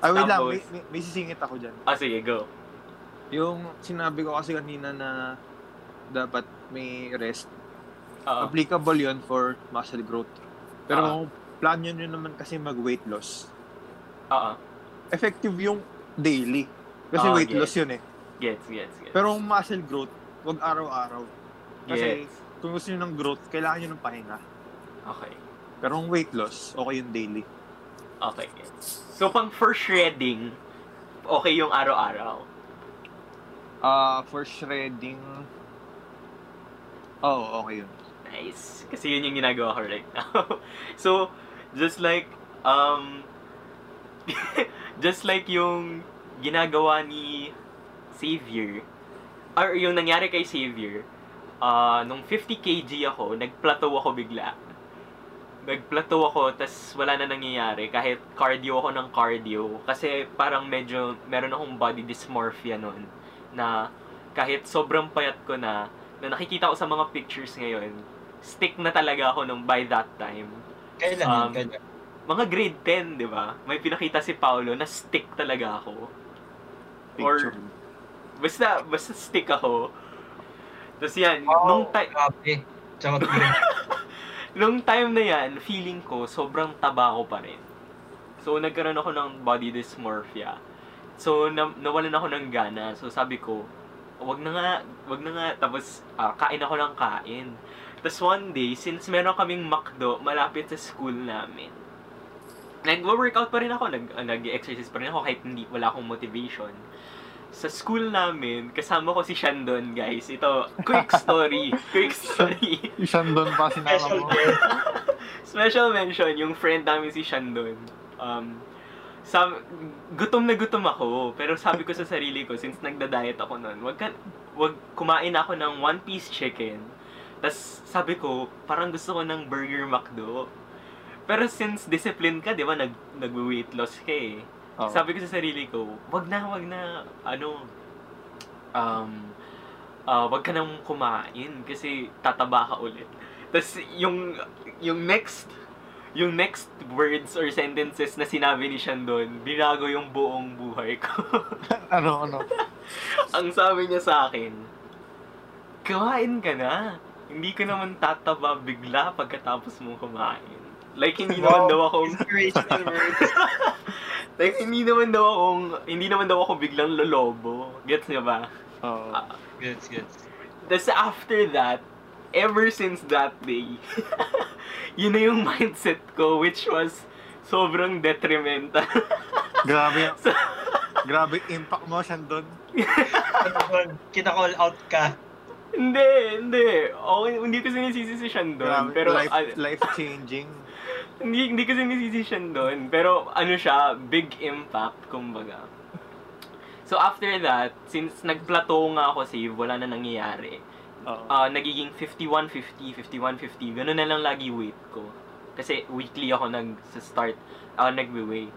Wait lang, may sisingit ako dyan. Sige, go. Yung sinabi ko kasi kanina na dapat may rest, applicable yun for muscle growth. Pero kung plan yun naman kasi mag-weight loss, effective yung daily. Kasi weight loss yun eh. Gets. Pero yung muscle growth, wag araw-araw. Kasi kung gusto nyo ng growth, kailangan nyo ng pahinga. Okay. Pero yung weight loss, okay yung daily. Okay, gets. So, pang for shredding, okay yung araw-araw? For shredding, okay yun. Nice. Kasi yun yung ginagawa ko right now. So, just like yung ginagawa ni Xavier, or yung nangyari kay Xavier, nung 50 kg ako, nag-plateau ako bigla. nagplateau ako, tas wala na nangyayari. Kahit cardio ako ng cardio. Kasi parang medyo, meron akong body dysmorphia noon. Na kahit sobrang payat ko na nakikita ko sa mga pictures ngayon, stick na talaga ako nung by that time. Kailan? Kailan? Mga grade 10, di ba? May pinakita si Paolo na stick talaga ako. Picture. Or, basta stick ako. Tapos yan, oh, nung time... Okay. Nung time na yan, feeling ko, sobrang taba ko pa rin. So, nagkaroon ako ng body dysmorphia. So, nawalan ako ng gana. So, sabi ko, wag na nga. Tapos, kain ako ng kain. Tapos, one day, since meron kaming McDo, malapit sa school namin, nag-workout pa rin ako, nag-exercise pa rin ako, kahit hindi, wala akong motivation. Sa school namin, kasama ko si Shandon, guys. Ito, quick story. Si Shandon pa, sinama mo. Special mention, yung friend namin si Shandon. Gutom na gutom ako, pero sabi ko sa sarili ko, since nagda-diet ako nun, wag kumain ako ng one-piece chicken. Tapos sabi ko, parang gusto ko ng burger McDo. Pero since discipline ka, di ba, nag-weight loss ka eh. Oh. Sabi ko sa sarili ko, wag na, wag ka nang kumain kasi tataba ka ulit. Tapos yung next words or sentences na sinabi ni Shandon, binago yung buong buhay ko. Ano? Ang sabi niya sa akin, kumain ka na. Hindi ka naman tataba bigla pagkatapos mong kumain. Like, hindi naman daw akong... Inspirational words. Like, hindi naman daw ako biglang lolobo. Gets niya ba? Oo. Gets. Tapos after that, ever since that day, yun na yung mindset ko, which was sobrang detrimental. Grabe impact mo, Shandon. Kita-call out ka. Hindi. Okay, hindi ko sinisisi si Shandon. Pero life-changing. Hindi kasi musician doon, pero ano siya, big impact, kumbaga. So after that, since nag-plateau nga ako save, wala na nangyayari. Nagiging 51-50, gano'n na lang lagi weight ko. Kasi weekly ako nag-weigh.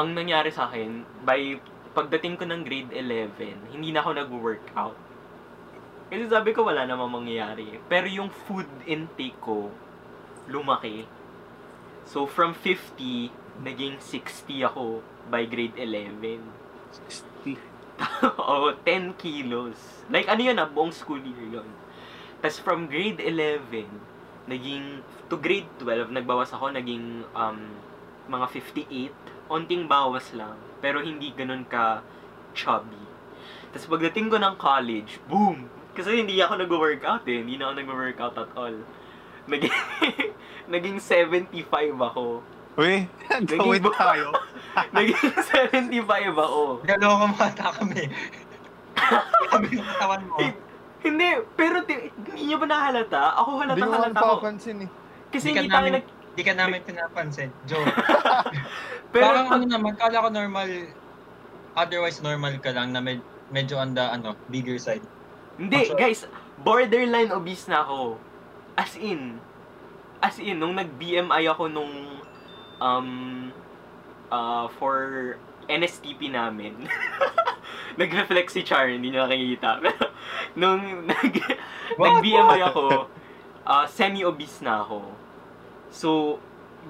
Ang nangyari sa akin, by pagdating ko ng grade 11, hindi na ako nag-workout. Kasi sabi ko wala namang mangyayari. Pero yung food intake ko, lumaki. So, from 50, naging 60 ako by grade 11. 60? Oo, 10 kilos. Like, ano yun, buong school year yun. Tapos, from grade 11, naging, to grade 12, nagbawas ako, naging mga 58. Onting bawas lang, pero hindi ganun ka chubby. Tapos, pagdating ko ng college, boom! Kasi hindi ako nag-workout eh. Hindi na ako nag-workout at all. Naging 75 ako. Uy, gawin tayo. Naging 75 ako. Galaw ka mata kami. Kami yung katawan mo. Hindi, pero hindi nyo ba nahalata? Ako halata ko. Hindi ko napansin eh. Kasi hindi ka namin pinapansin. Joke. Parang ano naman, kala ko normal, otherwise normal ka lang na medyo on the bigger side. Hindi, guys, borderline obese na ako. As in, nung nag-BMI ako nung, for NSTP namin, nag-reflect si Char, hindi niya nakikita. Nung nag-BMI ako, semi-obese na ako. So,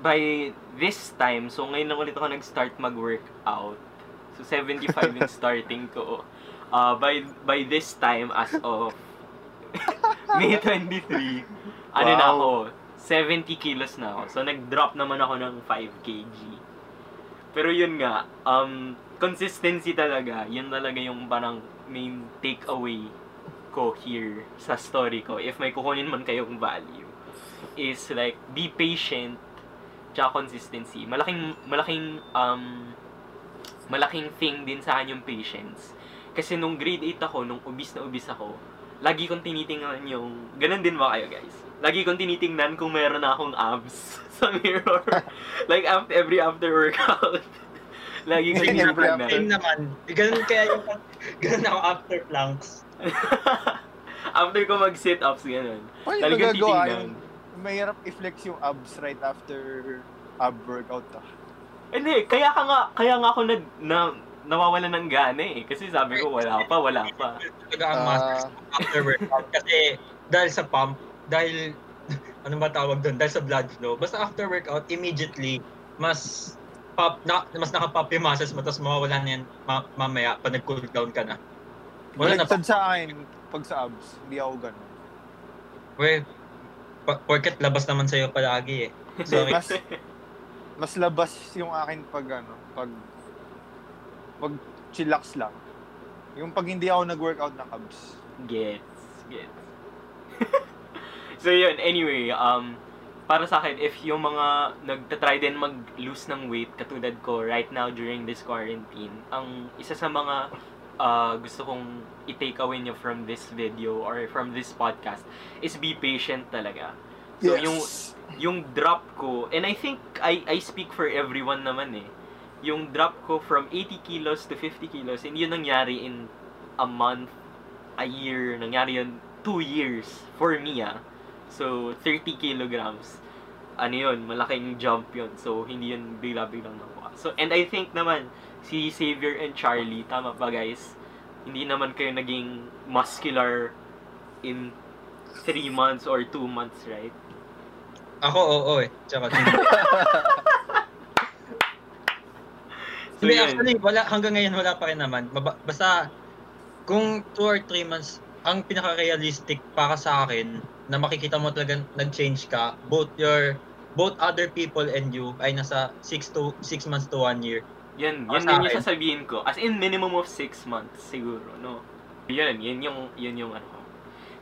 by this time, so ngayon na ulit ako nag-start mag-workout. So, 75 yung starting ko. By this time, as of May 23, na ako, 70 kilos na ako. So, nag-drop naman ako ng 5 kg. Pero yun nga, consistency talaga. Yun talaga yung parang main takeaway ko here sa story ko. If may kukunin man kayong value, is like, be patient, tsaka consistency. Malaking thing din sa akin yung patience. Kasi nung grade 8 ako, nung obese na obese ako, lagi kong tinitingnan yung... Ganun din ba kayo, guys? Lagi kong tinitingnan kung meron akong abs sa mirror. Like, every after workout. Lagi kong tinitingnan. Same naman. Ganun kaya yung... Ganun ako after planks. After ko mag-sit-ups, ganun. Paano yung nagagawa yung mahirap i-flex yung abs right after ab workout. Hindi, kaya nga ako nawawala ng gana eh. Kasi sabi ko, wala pa. Talaga ang muscles after workout. Kasi dahil sa pump, dahil, ano ba tawag doon? Dahil sa blood flow. Basta after workout, immediately, mas pop, mas nakapop yung muscles mo, tapos mawawala na yan mamaya pag nag-cool down ka na. Wala na. Baliktad sa akin, pag sa abs, hindi ako ganun. Well, porket labas naman sa'yo palagi eh. Sorry. Mas labas yung akin pag chillax lang. Yung pag hindi ako nag-workout ng abs. Gets. So yun, anyway, para sa akin, if yung mga nagtatry din mag-lose ng weight, katulad ko right now during this quarantine, ang isa sa mga gusto kong i-take away nyo from this video or from this podcast is be patient talaga. So yes. Yung drop ko, and I think I speak for everyone naman eh. Yung drop ko from 80 kilos to 50 kilos, and yun nangyari in a month, a year, nangyari yun 2 years for me ah. So, 30 kilograms. Ano yun, malaking jump yun. So, hindi yun bigla-biglang nakuha. So, and I think naman, si Xavier and Charlie, tama pa guys, hindi naman kayo naging muscular in 3 months or 2 months, right? Ako, oo eh. Tsaka, so, hindi, actually, wala, hanggang ngayon wala pa rin naman. Basta, kung 2 or 3 months, ang pinaka-realistic para sa akin, na makikita mo talaga nag-change ka, both other people and you, ay nasa 6 months to 1 year. Yan din yung sasabihin ko. As in, minimum of 6 months, siguro, no? Yan yung ano.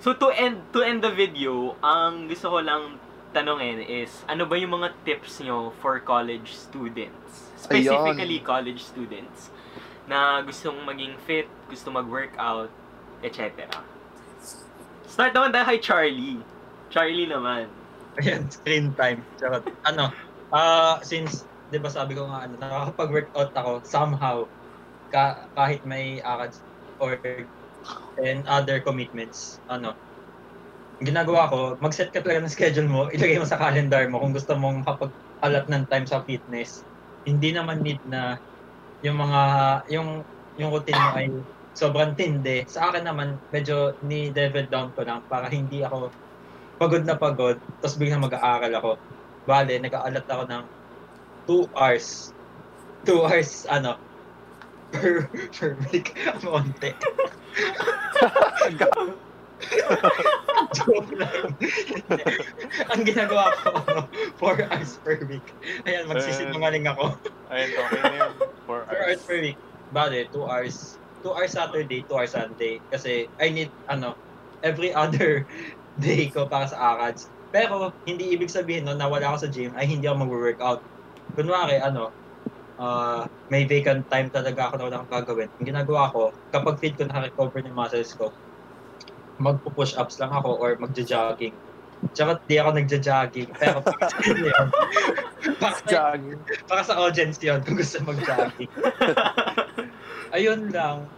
So, to end the video, ang gusto ko lang tanongin is, ano ba yung mga tips nyo for college students? Specifically, college students na gustong maging fit, gusto mag-workout, etc. Start naman tayo kay Charlie. Charlie naman. Ayan, screen time. Charot. Ano, since, di ba sabi ko nga, nakakapag-workout ako, somehow, kahit may ACADS or and other commitments, ano, ginagawa ko, mag-set ka talaga ng schedule mo, ilagay mo sa calendar mo kung gusto mong kapag-alat ng time sa fitness. Hindi naman need na yung routine mo ay sobrang tindi. Sa akin naman, medyo ni-level down ko lang para hindi ako pagod na pagod, tapos biglang mag-aaral ako. Bale, nag-aalat ako ng 2 hours. 2 hours, ano, per week. Monte. Joke lang. Ang ginagawa ko, 4 hours per week. Ayan, magsisinungaling ako. Ayan, okay na yun. 4 hours per week. Bale, 2 hours. 2 hours Saturday, 2 hours Sunday. Kasi I need, every other day ko para sa ACADS. Pero, hindi ibig sabihin no, na wala ako sa gym, ay hindi ako mag-workout. Kunwari, may vacant time talaga ako na wala akong gagawin. Ang ginagawa ko, kapag fit ko nakarecover ng muscles ko, magpo-push-ups lang ako or magja-jogging. Tsaka di ako nagja-jogging. Pero, para sa audience yun, kung gusto mag-jogging. Ayun lang,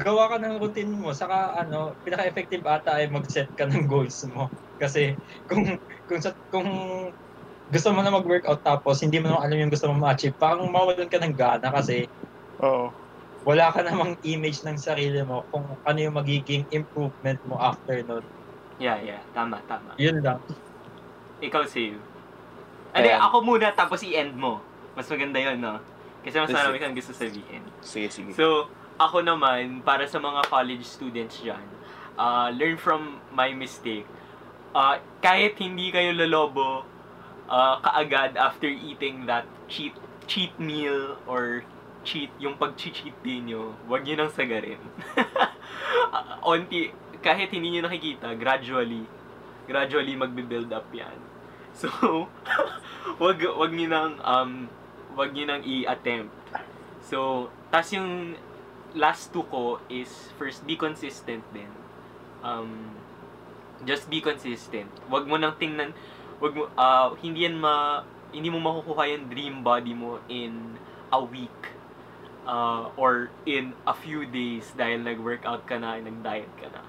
gawa ka ng routine mo, saka pinaka-effective ata ay mag-set ka ng goals mo. Kasi kung gusto mo na mag-workout tapos hindi mo na alam yung gusto mo ma-achieve, parang mawalan ka ng gana kasi wala ka namang image ng sarili mo kung ano yung magiging improvement mo after nun. Yeah, tama. Yun lang. Ikaw, Save. Ako muna tapos i-end mo. Mas maganda yun, no? Kasi mas marami kang gusto sabihin. Sige. So, ako naman, para sa mga college students dyan, learn from my mistake. Kahit hindi kayo lolobo kaagad after eating that cheat meal or yung pag-cheat din nyo, huwag nyo nang sagarin. Kahit hindi nyo nakikita, gradually magbe-build up yan. So, huwag nyo nang wag nyo nang i-attempt. So, tas yung last 2 ko is, first, be consistent din. Just be consistent. Wag mo nang tingnan, hindi mo makukuha yung dream body mo in a week or in a few days dahil nag-workout ka na, nag-diet ka na.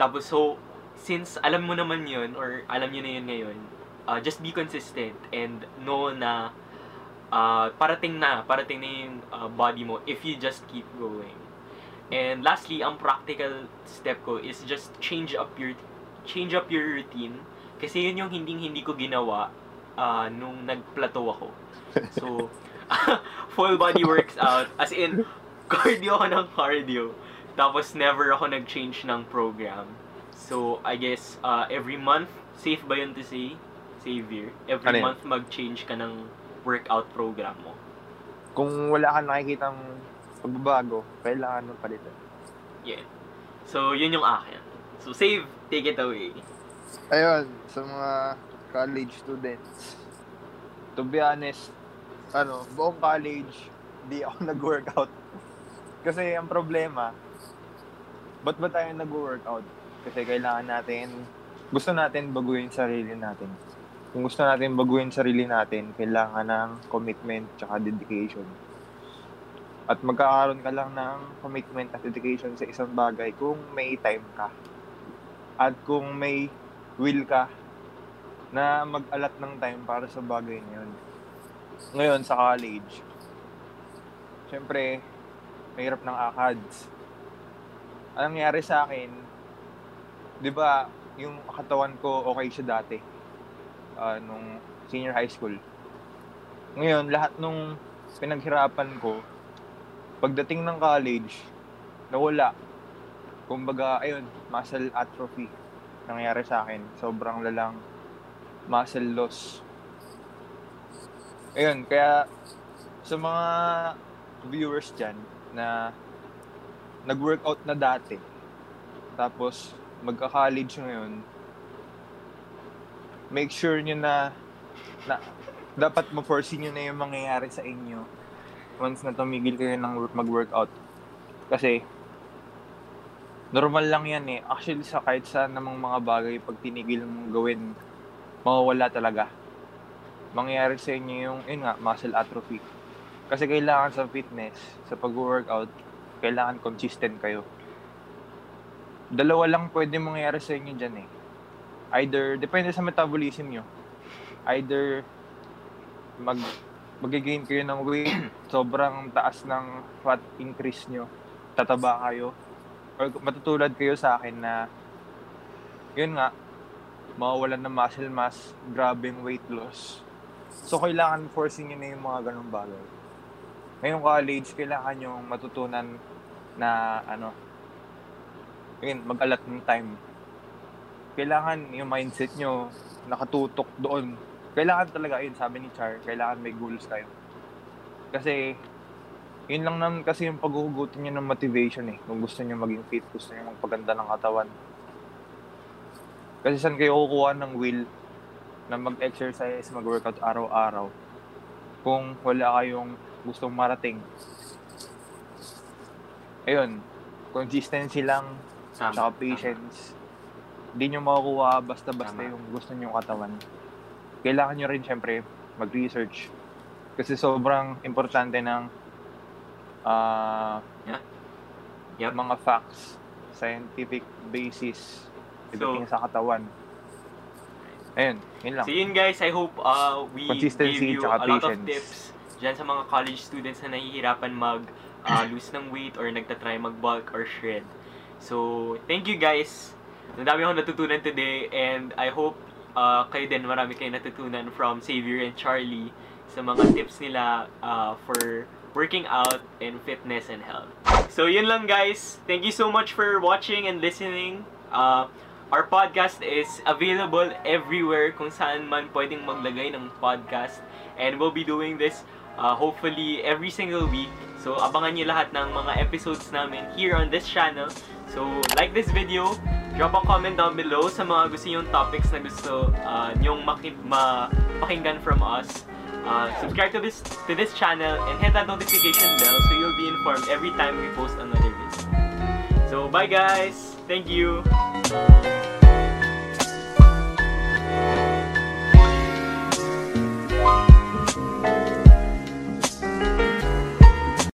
Tapos, so, since alam mo naman yun, or alam nyo na yun ngayon, just be consistent and know na parating na yung body mo if you just keep going. And lastly, ang practical step ko is just change up your routine, kasi yun yung hindi ko ginawa nung nagplateau ako. So full body works out, as in cardio ako ng cardio, tapos never ako nag-change ng program. So I guess every month, safe ba yun to say, Xavier? Every month mag-change ka ng workout program mo. Kung wala kang nakikitang pagbabago, kailangan mo palitan. Yeah. So, yun yung akin. So, save, take it away. Ayun, sa mga college students, to be honest, buong college, di ako nag-workout. Kasi ang problema, ba't ba tayo nag-workout? Kasi kailangan natin, gusto natin baguhin sarili natin. Kung gusto natin baguhin sarili natin, kailangan ng commitment tsaka dedication. At magkakaroon ka lang ng commitment at dedication sa isang bagay kung may time ka. At kung may will ka na mag-alat ng time para sa bagay na yun. Ngayon, sa college, siyempre, mahirap ng ACADS. Anong nangyari sa akin, di ba, yung katawan ko okay siya dati. Nung senior high school. Ngayon, lahat nung pinaghirapan ko, pagdating ng college, nawala. Kumbaga, ayun, muscle atrophy nangyari sa akin. Sobrang lalang muscle loss. Ayun, kaya sa mga viewers dyan na nag-workout na dati, tapos magka-college ngayon, make sure nyo na dapat ma-foresee nyo na yung mangyayari sa inyo once na tumigil kayo ng mag-workout. Kasi, normal lang yan eh. Actually, sa kahit saan namang mga bagay, pag tinigil mong gawin, mawawala talaga. Mangyayari sa inyo yung, muscle atrophy. Kasi kailangan sa fitness, sa pag-workout, kailangan consistent kayo. Dalawa lang pwede mangyayari sa inyo dyan eh. Either, depende sa metabolism nyo, either mag-gain kayo ng weight, sobrang taas ng fat increase nyo, tataba kayo, or matutulad kayo sa akin na, yun nga, mawawalan ng muscle mass, grabing weight loss. So, kailangan forcing nyo na yung mga ganong bagay. Ngayong college, kailangan yung matutunan na, mag-alat ng time. Kailangan yung mindset nyo nakatutok doon. Kailangan talaga, sabi ni Char, kailangan may goals tayo. Kasi, yun lang naman kasi yung paghuhugutin nyo ng motivation eh. Kung gusto nyo maging fit, gusto nyo magpaganda ng katawan. Kasi saan kayo kukuha ng will na mag-exercise, mag-workout araw-araw kung wala kayong gustong marating? Ayun, consistency lang, saka patience. Hindi nyo makukuha basta-basta yung gusto nyo katawan. Kailangan nyo rin syempre mag-research. Kasi sobrang importante ng mga facts, scientific basis, ibigay sa katawan. Ayun, yun lang. So yun guys, I hope we gave you a lot of tips dyan sa mga college students na nahihirapan mag-lose ng weight or nagtatry mag-bulk or shred. So, thank you guys. Ang dami akong natutunan today, and I hope kayo din marami kayo natutunan from Xavier and Charlie sa mga tips nila for working out and fitness and health. So yun lang guys. Thank you so much for watching and listening. Our podcast is available everywhere kung saan man pwedeng maglagay ng podcast, and we'll be doing this hopefully every single week. So abangan niyo lahat ng mga episodes namin here on this channel. So like this video, drop a comment down below sa mga gusto yung topics na gusto nyong mapakinggan from us. Subscribe to this channel and hit that notification bell so you'll be informed every time we post another video. So bye guys! Thank you!